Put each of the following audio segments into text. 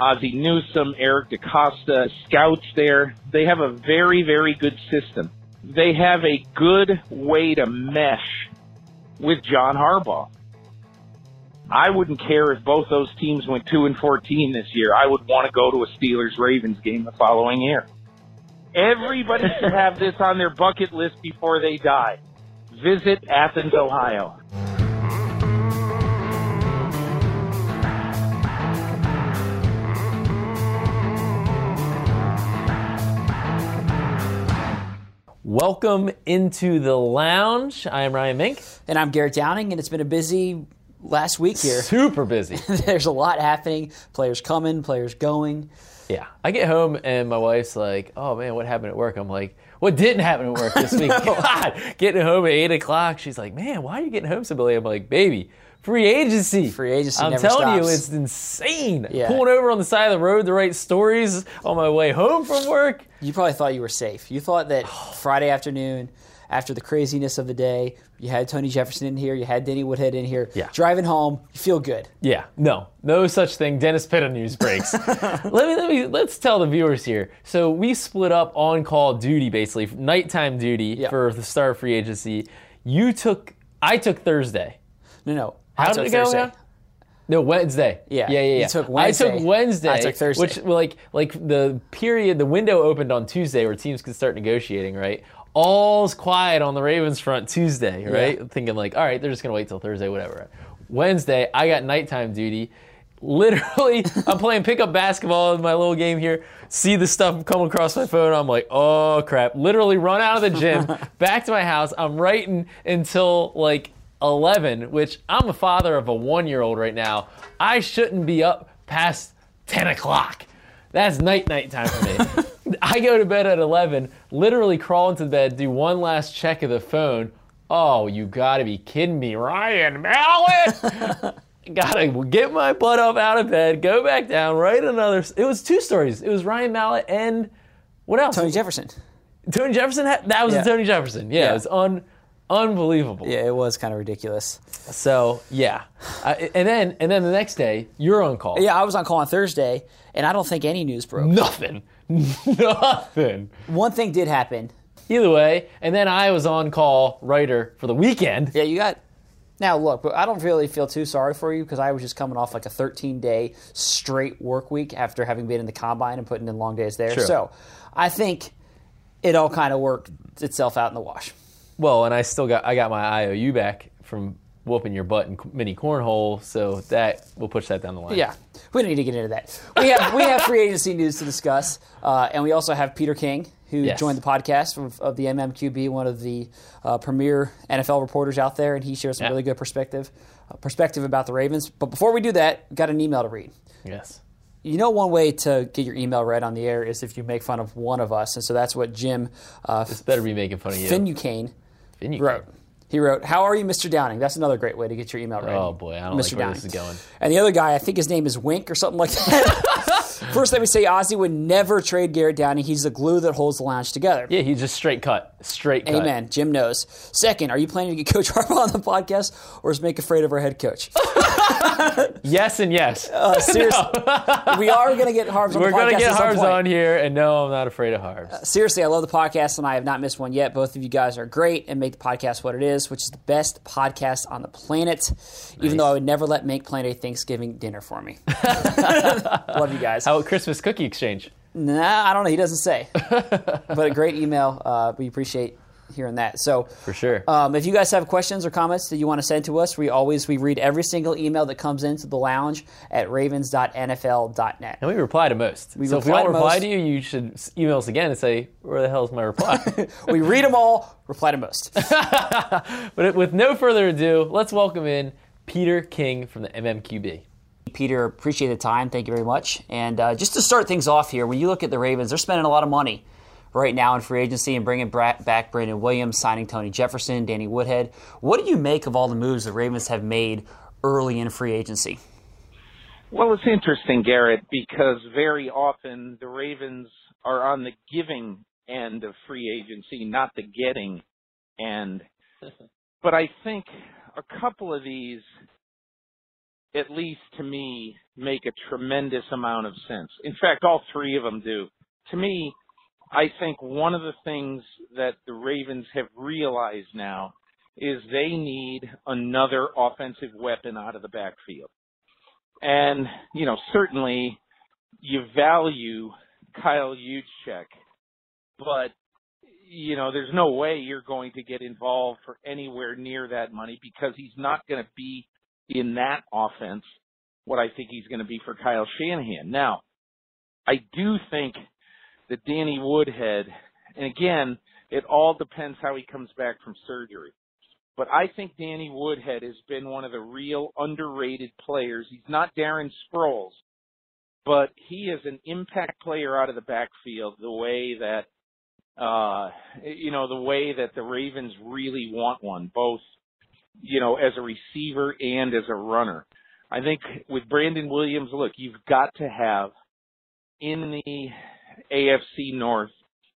Ozzie Newsome, Eric DaCosta, scouts there. They have a very, very good system. They have a good way to mesh with John Harbaugh. I wouldn't care if both those teams went 2-14 this year. I would want to go to a Steelers-Ravens game the following year. Everybody should have this on their bucket list before they die. Visit Athens, Ohio. Welcome into the lounge. I am Ryan Mink. And I'm Garrett Downing, and it's been a busy last week here. Super busy. There's a lot happening. Players coming, players going. Yeah. I get home, and my wife's like, oh, man, what happened at work? I'm like, what didn't happen at work this week? God, getting home at 8 o'clock. She's like, man, why are you getting home so early? I'm like, baby, free agency. Free agency never stops. I'm telling you, it's insane. Yeah. Pulling over on the side of the road to write stories on my way home from work. You probably thought you were safe. You thought that Friday afternoon, after the craziness of the day, you had Tony Jefferson in here, you had Danny Woodhead in here. Yeah. Driving home, you feel good. Yeah. No such thing. Dennis Pitta news breaks. Let's tell the viewers here. So we split up on-call duty, basically, nighttime duty for the start of free agency. I took Thursday. No. How did it go now? No, Wednesday. Yeah. You took Wednesday. I took Wednesday. I took Thursday. Which, like the period, the window opened on Tuesday where teams could start negotiating, right? All's quiet on the Ravens front Tuesday, right? Yeah. Thinking like, all right, they're just going to wait till Thursday, whatever. Wednesday, I got nighttime duty. Literally, I'm playing pickup basketball in my little game here. See the stuff coming across my phone. I'm like, oh, crap. Literally run out of the gym, back to my house. I'm writing until like 11, which I'm a father of a 1-year-old right now. I shouldn't be up past 10 o'clock. That's night time for me. I go to bed at 11, literally crawl into bed, do one last check of the phone. Oh, you gotta be kidding me. Ryan Mallet! Gotta get my butt up out of bed, go back down, write another. It was two stories. It was Ryan Mallet and what else? Tony Jefferson. Tony Jefferson? That was Tony Jefferson. Yeah. It was unbelievable. Yeah, it was kind of ridiculous. So, yeah. And then the next day, you're on call. Yeah, I was on call on Thursday, and I don't think any news broke. Nothing. One thing did happen. Either way, and then I was on call writer for the weekend. Yeah, you got... Now, look, but I don't really feel too sorry for you because I was just coming off like a 13-day straight work week after having been in the combine and putting in long days there. True. So I think it all kind of worked itself out in the wash. Well, and I got my IOU back from whooping your butt in mini cornhole, so that we'll push that down the line. Yeah, we don't need to get into that. We have free agency news to discuss, and we also have Peter King, who joined the podcast of the MMQB, one of the premier NFL reporters out there, and he shares some really good perspective about the Ravens. But before we do that, we've got an email to read. Yes. You know, one way to get your email read on the air is if you make fun of one of us, and so that's what Jim... this better be making fun of you. Finucane. Wrote. He wrote, "How are you, Mr. Downing?" That's another great way to get your email read. Oh, boy. I don't like where this is going. And the other guy, I think his name is Wink or something like that. First, let me say Ozzie would never trade Garrett Downing. He's the glue that holds the lounge together. Yeah, he's just straight cut. Straight cut. Amen. Jim knows. Second, are you planning to get Coach Harbaugh on the podcast or is Mink afraid of our head coach? Yes and yes. Seriously. No. We are going to get Harbs on the podcast. We're going to get Harbs on here, and no, I'm not afraid of Harbs. Seriously, I love the podcast, and I have not missed one yet. Both of you guys are great and make the podcast what it is, which is the best podcast on the planet, even though I would never let Mink plan a Thanksgiving dinner for me. Love you guys. How about Christmas cookie exchange? Nah, I don't know. He doesn't say. But a great email. We appreciate hearing that. So for sure. If you guys have questions or comments that you want to send to us, we read every single email that comes into the lounge at ravens.nfl.net. And we reply to most. So if we don't reply to you, you should email us again and say, where the hell is my reply? We read them all, reply to most. But with no further ado, let's welcome in Peter King from the MMQB. Peter, appreciate the time. Thank you very much. And just to start things off here, when you look at the Ravens, they're spending a lot of money right now in free agency and bringing back Brandon Williams, signing Tony Jefferson, Danny Woodhead. What do you make of all the moves the Ravens have made early in free agency? Well, it's interesting, Garrett, because very often the Ravens are on the giving end of free agency, not the getting end. But I think a couple of these at least to me, make a tremendous amount of sense. In fact, all three of them do. To me, I think one of the things that the Ravens have realized now is they need another offensive weapon out of the backfield. And, you know, certainly you value Kyle Juszczyk, but, you know, there's no way you're going to get involved for anywhere near that money because he's not going to be in that offense what I think he's going to be for Kyle Shanahan. Now, I do think that Danny Woodhead, and again, it all depends how he comes back from surgery, but I think Danny Woodhead has been one of the real underrated players. He's not Darren Sproles, but he is an impact player out of the backfield the way that, the way that the Ravens really want one, both, you know, as a receiver and as a runner. I think with Brandon Williams, look, you've got to have in the AFC North,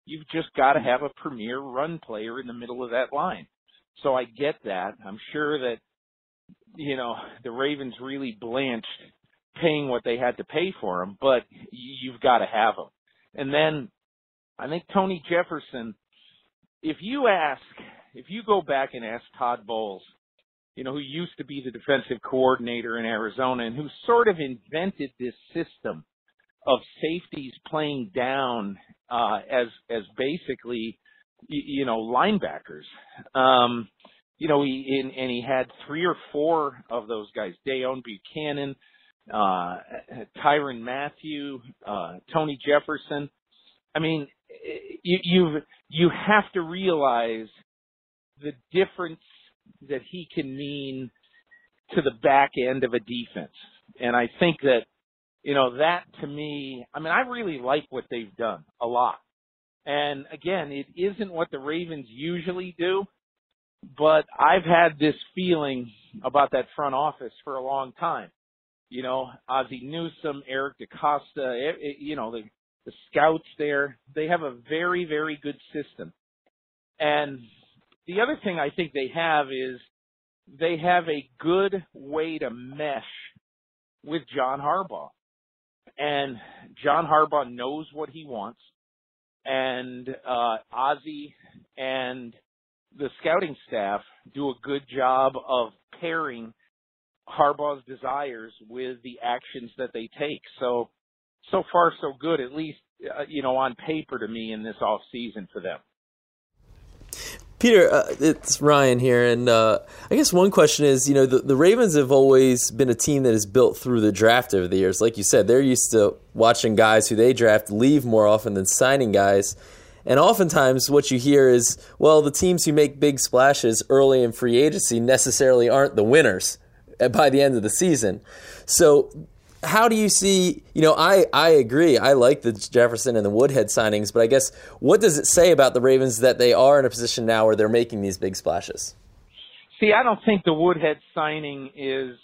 you've just got to have a premier run player in the middle of that line. So I get that. I'm sure that, you know, the Ravens really blanched paying what they had to pay for him, but you've got to have him. And then I think Tony Jefferson, if you go back and ask Todd Bowles, you know, who used to be the defensive coordinator in Arizona and who sort of invented this system of safeties playing down as basically, you know, linebackers. He had three or four of those guys, Dayon Buchanan, Tyron Matthew, Tony Jefferson. I mean, you have to realize the difference that he can mean to the back end of a defense. And I think that, you know, that to me, I mean, I really like what they've done a lot. And again, it isn't what the Ravens usually do, but I've had this feeling about that front office for a long time. You know, Ozzie Newsome, Eric DaCosta, you know, the scouts there, they have a very, very good system. And the other thing I think they have is they have a good way to mesh with John Harbaugh. And John Harbaugh knows what he wants. And Ozzie and the scouting staff do a good job of pairing Harbaugh's desires with the actions that they take. So far, so good, at least, on paper to me in this offseason for them. Peter, it's Ryan here, and I guess one question is, you know, the Ravens have always been a team that is built through the draft over the years. Like you said, they're used to watching guys who they draft leave more often than signing guys. And oftentimes what you hear is, well, the teams who make big splashes early in free agency necessarily aren't the winners by the end of the season. So how do you see, you know, I agree. I like the Jefferson and the Woodhead signings, but I guess what does it say about the Ravens that they are in a position now where they're making these big splashes? See, I don't think the Woodhead signing is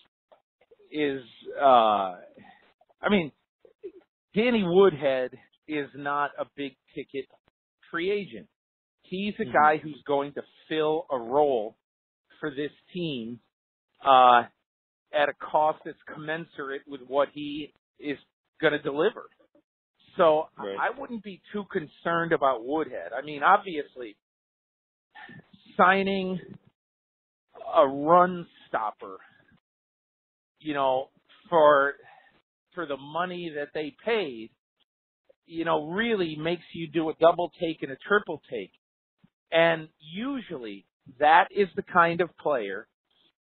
Danny Woodhead is not a big ticket free agent. He's a guy who's going to fill a role for this team, at a cost that's commensurate with what he is going to deliver. So right. I wouldn't be too concerned about Woodhead. I mean, obviously, signing a run stopper, you know, for the money that they paid, you know, really makes you do a double take and a triple take. And usually that is the kind of player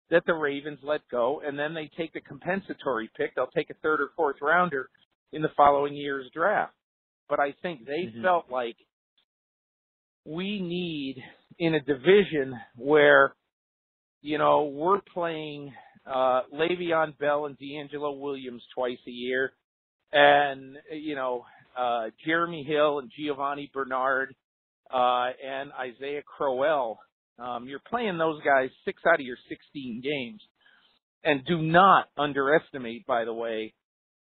that the Ravens let go, and then they take the compensatory pick. They'll take a third or fourth rounder in the following year's draft. But I think they felt like we need, in a division where, you know, we're playing Le'Veon Bell and D'Angelo Williams twice a year, and, you know, Jeremy Hill and Giovanni Bernard and Isaiah Crowell. You're playing those guys 6 out of your 16 games. And do not underestimate, by the way,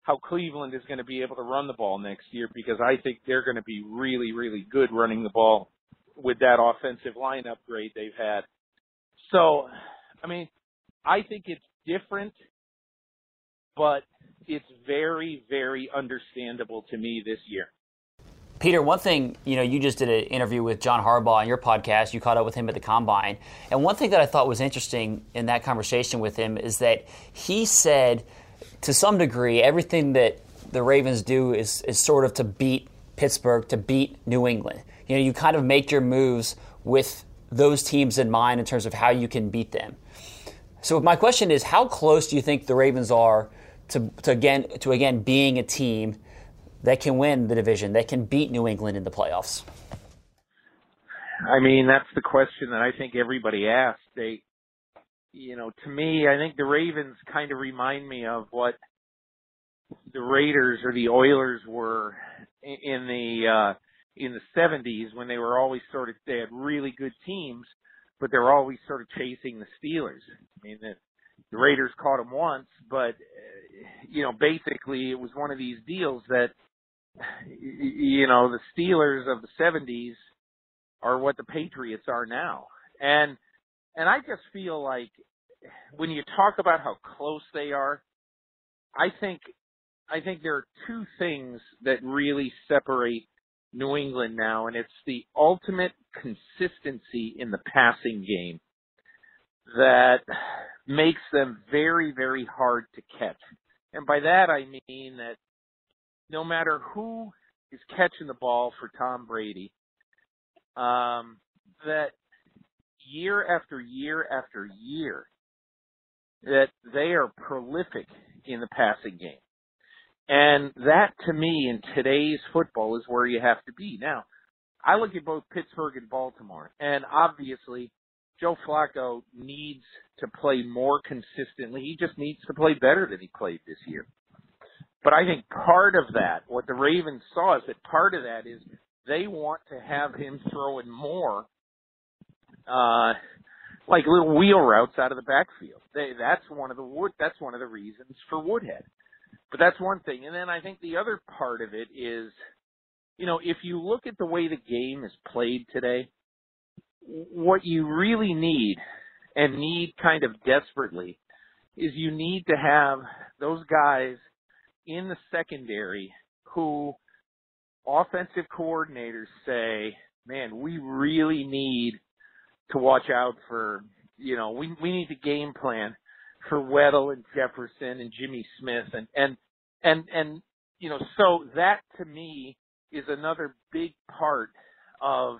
how Cleveland is going to be able to run the ball next year, because I think they're going to be really, really good running the ball with that offensive line upgrade they've had. So, I mean, I think it's different but it's very, very understandable to me this year. Peter, one thing, you just did an interview with John Harbaugh on your podcast. You caught up with him at the Combine. And one thing that I thought was interesting in that conversation with him is that he said, to some degree, everything that the Ravens do is sort of to beat Pittsburgh, to beat New England. You kind of make your moves with those teams in mind in terms of how you can beat them. So my question is, how close do you think the Ravens are to again being a team that can win the division, that can beat New England in the playoffs? I mean, that's the question that I think everybody asks. To me, I think the Ravens kind of remind me of what the Raiders or the Oilers were in the 70s, when they were always they had really good teams, but they were always sort of chasing the Steelers. I mean, the Raiders caught them once, but, basically it was one of these deals that, the Steelers of the 70s are what the Patriots are now. And I just feel like when you talk about how close they are, I think there are two things that really separate New England now, and it's the ultimate consistency in the passing game that makes them very, very hard to catch. And by that I mean that no matter who is catching the ball for Tom Brady, that year after year after year, that they are prolific in the passing game. And that, to me, in today's football is where you have to be. Now, I look at both Pittsburgh and Baltimore, and obviously Joe Flacco needs to play more consistently. He just needs to play better than he played this year. But I think part of that, what the Ravens saw is that part of that is they want to have him throwing more, like little wheel routes out of the backfield. That's one of the reasons for Woodhead. But that's one thing. And then I think the other part of it is, if you look at the way the game is played today, what you really need kind of desperately is you need to have those guys in the secondary who offensive coordinators say, man, we really need to watch out for, we need to game plan for Weddle and Jefferson and Jimmy Smith. And so that to me is another big part of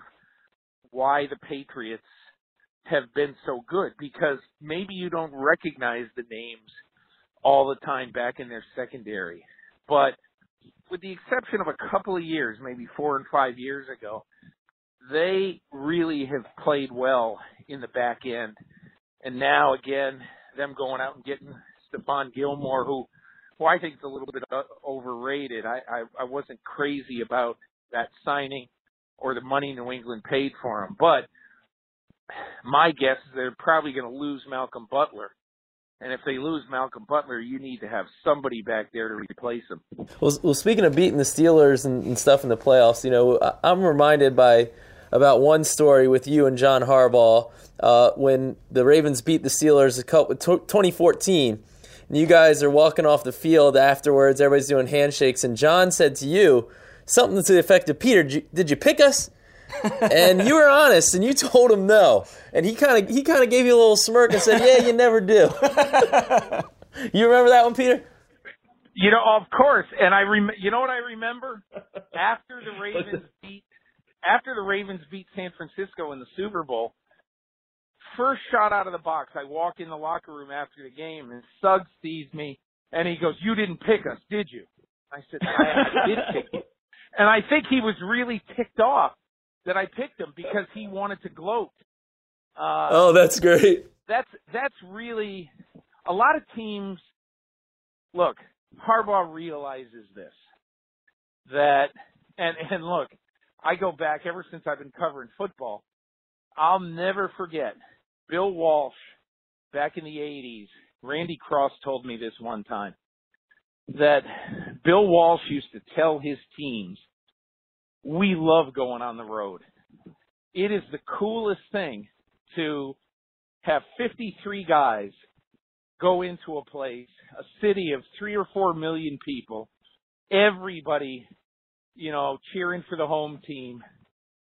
why the Patriots have been so good, because maybe you don't recognize the names all the time back in their secondary. But with the exception of a couple of years, maybe 4 and 5 years ago, they really have played well in the back end. And now, again, them going out and getting Stephon Gilmore, who I think is a little bit overrated. I wasn't crazy about that signing or the money New England paid for him. But my guess is they're probably going to lose Malcolm Butler. And if they lose Malcolm Butler, you need to have somebody back there to replace him. Well, speaking of beating the Steelers and stuff in the playoffs, I'm reminded by about one story with you and John Harbaugh when the Ravens beat the Steelers 2014. And you guys are walking off the field afterwards. Everybody's doing handshakes. And John said to you something to the effect of, Peter, did you pick us? And you were honest, and you told him no. And he kind of gave you a little smirk and said, yeah, you never do. You remember that one, Peter? Of course. And I remember? After the Ravens beat San Francisco in the Super Bowl, first shot out of the box, I walk in the locker room after the game, and Suggs sees me, and he goes, you didn't pick us, did you? I said, I did pick you. And I think he was really ticked off that I picked him because he wanted to gloat. Oh, that's great. That's really – a lot of teams – look, Harbaugh realizes this. And look, I go back ever since I've been covering football. I'll never forget Bill Walsh back in the 80s. Randy Cross told me this one time, that Bill Walsh used to tell his teams, we love going on the road. It is the coolest thing to have 53 guys go into a place, a city of 3 or 4 million people, everybody, you know, cheering for the home team.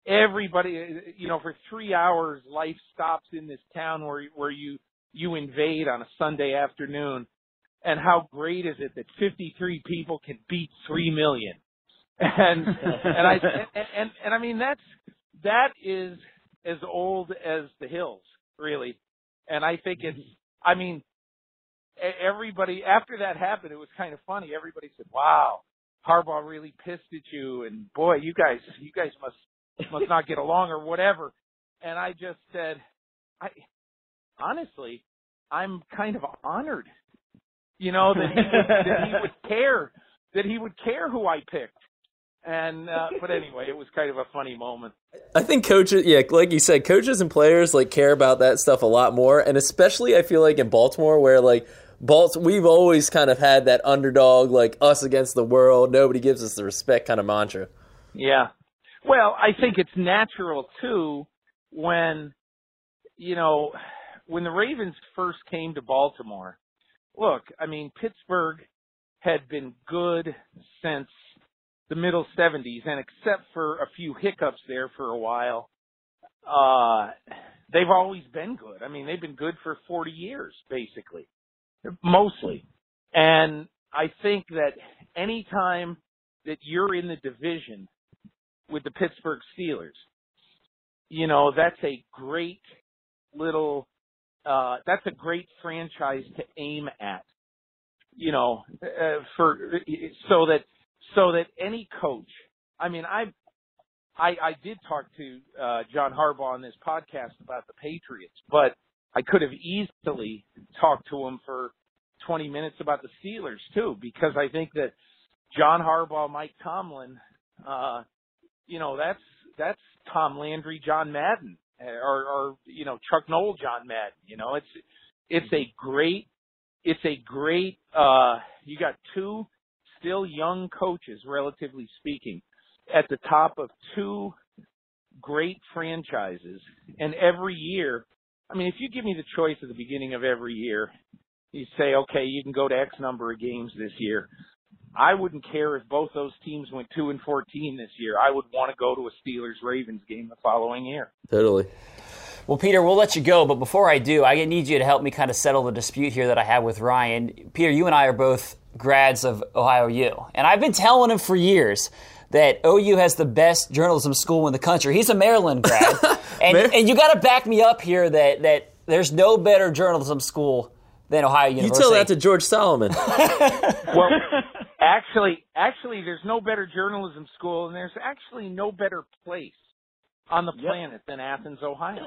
Everybody, you know, for 3 hours, life stops in this town where you invade on a Sunday afternoon. And how great is it that 53 people can beat 3 million? And I mean, that is as old as the hills, really. And I think it's, I mean, everybody, after that happened, it was kind of funny. Everybody said, wow, Harbaugh really pissed at you. And boy, you guys must not get along or whatever. And I just said, honestly, I'm kind of honored, you know, that he would care who I picked. And, but anyway, it was kind of a funny moment. I think coaches, yeah, like you said, coaches and players like care about that stuff a lot more. And especially I feel like in Baltimore where like, we've always kind of had that underdog, like us against the world. Nobody gives us the respect kind of mantra. Yeah. Well, I think it's natural too when, you know, when the Ravens first came to Baltimore, look, I mean, Pittsburgh had been good since the middle 70s, and except for a few hiccups there for a while, they've always been good. I mean, they've been good for 40 years, basically, mostly. And I think that any time that you're in the division with the Pittsburgh Steelers, you know, that's a great franchise to aim at, you know, so that any coach, I mean, I did talk to John Harbaugh on this podcast about the Patriots, but I could have easily talked to him for 20 minutes about the Steelers too, because I think that John Harbaugh, Mike Tomlin, you know, that's Tom Landry, John Madden, or you know, Chuck Noll, John Madden. You know, it's a great. You got two still young coaches, relatively speaking, at the top of two great franchises. And every year, I mean, if you give me the choice at the beginning of every year, you say, okay, you can go to X number of games this year. I wouldn't care if both those teams went 2-14 this year. I would want to go to a Steelers-Ravens game the following year. Totally. Well, Peter, we'll let you go, but before I do, I need you to help me kind of settle the dispute here that I have with Ryan. Peter, you and I are both grads of Ohio U, and I've been telling him for years that OU has the best journalism school in the country. He's a Maryland grad, and you got to back me up here that there's no better journalism school than Ohio University. You tell that to George Solomon. Well, actually, there's no better journalism school, and there's actually no better place on the planet than Athens, Ohio.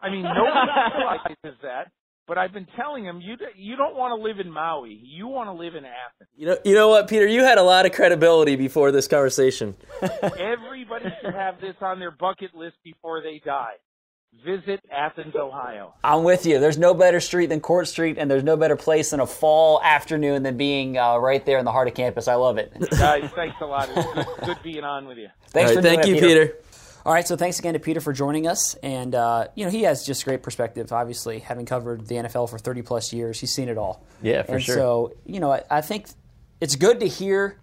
I mean, nobody realizes that. But I've been telling him, you don't want to live in Maui. You want to live in Athens. You know what, Peter? You had a lot of credibility before this conversation. Everybody should have this on their bucket list before they die. Visit Athens, Ohio. I'm with you. There's no better street than Court Street, and there's no better place in a fall afternoon than being right there in the heart of campus. I love it. Guys, thanks a lot. It was good being on with you. Thanks for doing that, Peter. All right, so thanks again to Peter for joining us. And, you know, he has just great perspective, obviously, having covered the NFL for 30-plus years. He's seen it all. Yeah, for sure. And so, you know, I think it's good to hear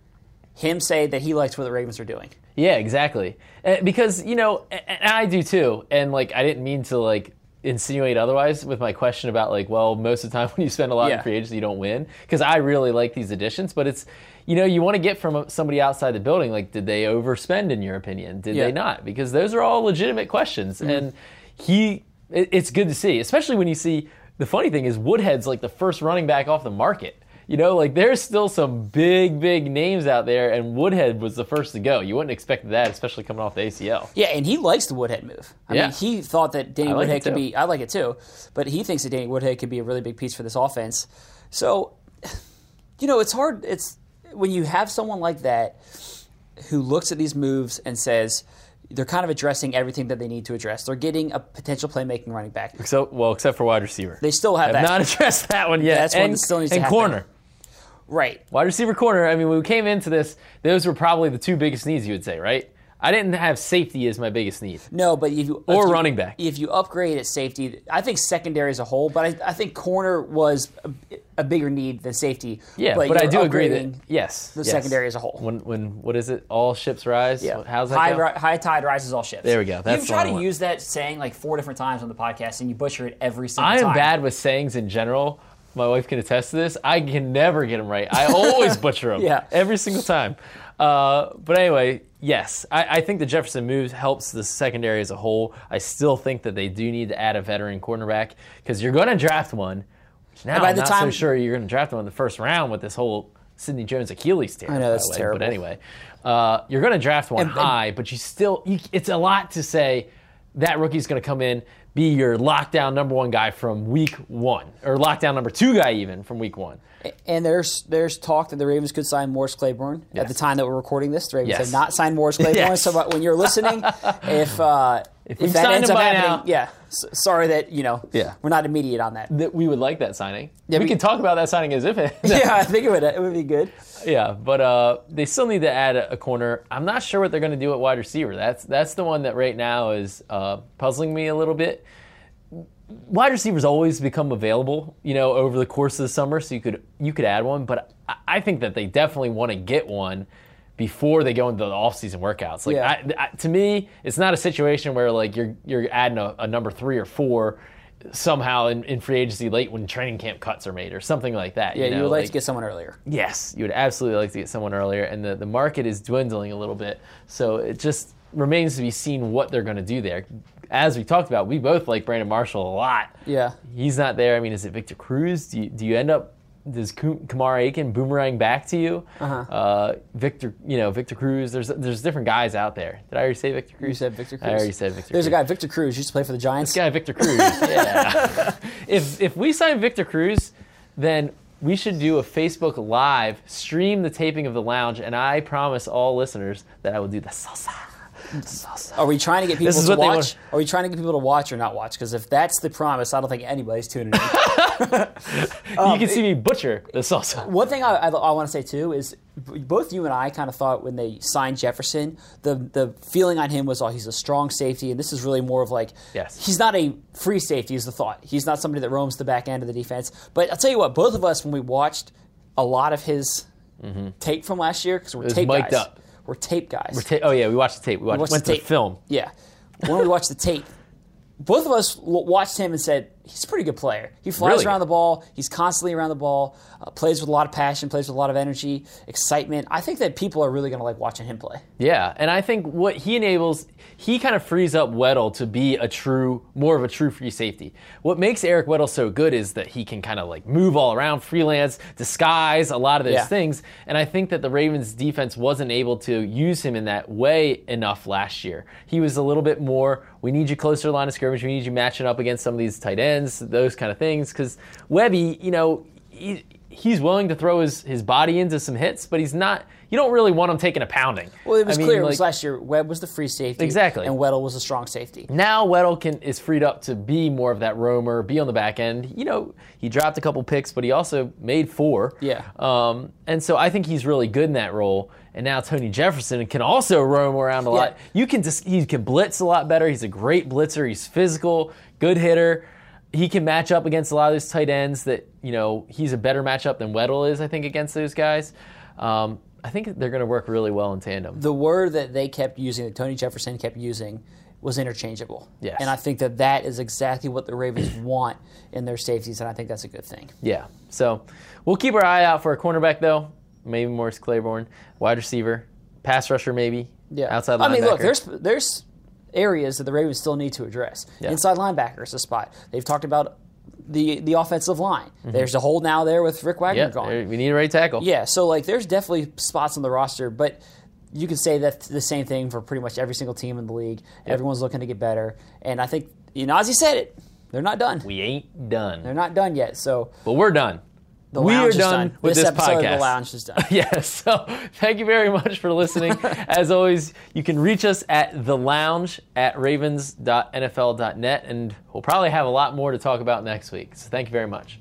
him say that he likes what the Ravens are doing. Yeah, exactly. Because, you know, and I do too. And, like, I didn't mean to, like, insinuate otherwise with my question about, like, well, most of the time when you spend a lot in free agency, you don't win. Because I really like these additions, but it's... You know, you want to get from somebody outside the building, like, did they overspend, in your opinion? Did they not? Because those are all legitimate questions. Mm-hmm. And it's good to see, especially when you see, the funny thing is Woodhead's, like, the first running back off the market. You know, like, there's still some big, big names out there, and Woodhead was the first to go. You wouldn't expect that, especially coming off the ACL. Yeah, and he likes the Woodhead move. I mean, he thought that Danny Woodhead could be – I like it too. But he thinks that Danny Woodhead could be a really big piece for this offense. So, you know, it's hard – it's – when you have someone like that who looks at these moves and says they're kind of addressing everything that they need to address, they're getting a potential playmaking running back. Except for wide receiver. They still have that. I've not addressed that one yet. Yeah, that's one that still needs to happen. And corner. Right. Wide receiver, corner. I mean, when we came into this, those were probably the two biggest needs, you would say, right? I didn't have safety as my biggest need. No, but if you running back. If you upgrade at safety, I think secondary as a whole, but I think corner was a bigger need than safety. Yeah, but I do agree that the secondary as a whole. When what is it? All ships rise. Yeah. How's that high tide rises all ships. There we go. That's you try to use that saying like 4 different times on the podcast, and you butcher it every single time. I am bad with sayings in general. My wife can attest to this. I can never get them right. I always butcher them every single time. But anyway, yes, I think the Jefferson move helps the secondary as a whole. I still think that they do need to add a veteran cornerback because you're going to draft one. Now I'm not so sure you're going to draft one in the first round with this whole Sidney Jones Achilles tear. I know, that's terrible. But anyway, you're going to draft one high, but you still it's a lot to say that rookie's going to come in, be your lockdown number 1 guy from week 1, or lockdown number 2 guy even from week 1. And there's talk that the Ravens could sign Morris Claiborne. Yes. At the time that we're recording this, the Ravens have not signed Morris Claiborne. Yes. So when you're listening, if that ends up happening, sorry that we're not immediate on that. We would like that signing. Yeah, we can talk about that signing as if it. Yeah, I think it would be good. Yeah, but they still need to add a corner. I'm not sure what they're going to do at wide receiver. That's the one that right now is puzzling me a little bit. Wide receivers always become available, over the course of the summer, so you could add one. But I think that they definitely want to get one before they go into the off-season workouts. Like to me, it's not a situation where like you're adding a number 3 or 4 somehow in free agency late when training camp cuts are made or something like that. Yeah, you would like to get someone earlier. Yes, you would absolutely like to get someone earlier, and the market is dwindling a little bit, so it just remains to be seen what they're going to do there. As we talked about, we both like Brandon Marshall a lot. Yeah. He's not there. I mean, is it Victor Cruz? Do you end up, does Kamar Aiken boomerang back to you? Uh-huh. Victor Cruz. There's different guys out there. Did I already say Victor Cruz? You said Victor Cruz. I already said Victor Cruz. There's a guy, Victor Cruz, used to play for the Giants. This guy, Victor Cruz. Yeah. If we sign Victor Cruz, then we should do a Facebook Live, stream the taping of the lounge, and I promise all listeners that I will do the salsa. Are we trying to get people to watch? Are we trying to get people to watch or not watch? Because if that's the promise, I don't think anybody's tuning in. You can see me butcher the salsa. One thing I want to say too is both you and I kind of thought when they signed Jefferson, the feeling on him was, oh, he's a strong safety, and this is really more of like he's not a free safety is the thought. He's not somebody that roams the back end of the defense. But I'll tell you what, both of us when we watched a lot of his tape from last year because we're tape guys. Up. We're tape guys. We watched the tape. We went to the film. Yeah. When we watched the tape, both of us watched him and said, he's a pretty good player. He flies around the ball. He's constantly around the ball, plays with a lot of passion, plays with a lot of energy, excitement. I think that people are really going to like watching him play. Yeah, and I think what he enables, he kind of frees up Weddle to be more of a true free safety. What makes Eric Weddle so good is that he can kind of like move all around, freelance, disguise, a lot of those things. And I think that the Ravens defense wasn't able to use him in that way enough last year. He was a little bit more, we need you closer to the line of scrimmage, we need you matching up against some of these tight ends, those kind of things, because Webby, he's willing to throw his body into some hits, but he's not. You don't really want him taking a pounding. Well, it was clear. It was last year. Webb was the free safety, exactly, and Weddle was a strong safety. Now Weddle is freed up to be more of that roamer, be on the back end. He dropped a couple picks, but he also made 4. Yeah. And so I think he's really good in that role. And now Tony Jefferson can also roam around a lot. He can blitz a lot better. He's a great blitzer. He's physical, good hitter. He can match up against a lot of those tight ends that, he's a better matchup than Weddle is, I think, against those guys. I think they're going to work really well in tandem. The word that they kept using, that Tony Jefferson kept using, was interchangeable. Yes. And I think that is exactly what the Ravens want in their safeties, and I think that's a good thing. Yeah. So we'll keep our eye out for a cornerback, though. Maybe Morris Claiborne, wide receiver, pass rusher maybe, outside linebacker. I mean, look, there's areas that the Ravens still need to address. Yeah. Inside linebacker is a spot. They've talked about the offensive line. Mm-hmm. There's a hole now there with Rick Wagner gone. We need a right tackle. Yeah, so like there's definitely spots on the roster, but you can say that's the same thing for pretty much every single team in the league. Yep. Everyone's looking to get better, and I think Ozzie said it. They're not done. We ain't done. They're not done yet. So, but we're done. We are done with this episode podcast. Of the Lounge is done. So thank you very much for listening. As always, you can reach us at thelounge@ravens.nfl.net, and we'll probably have a lot more to talk about next week. So thank you very much.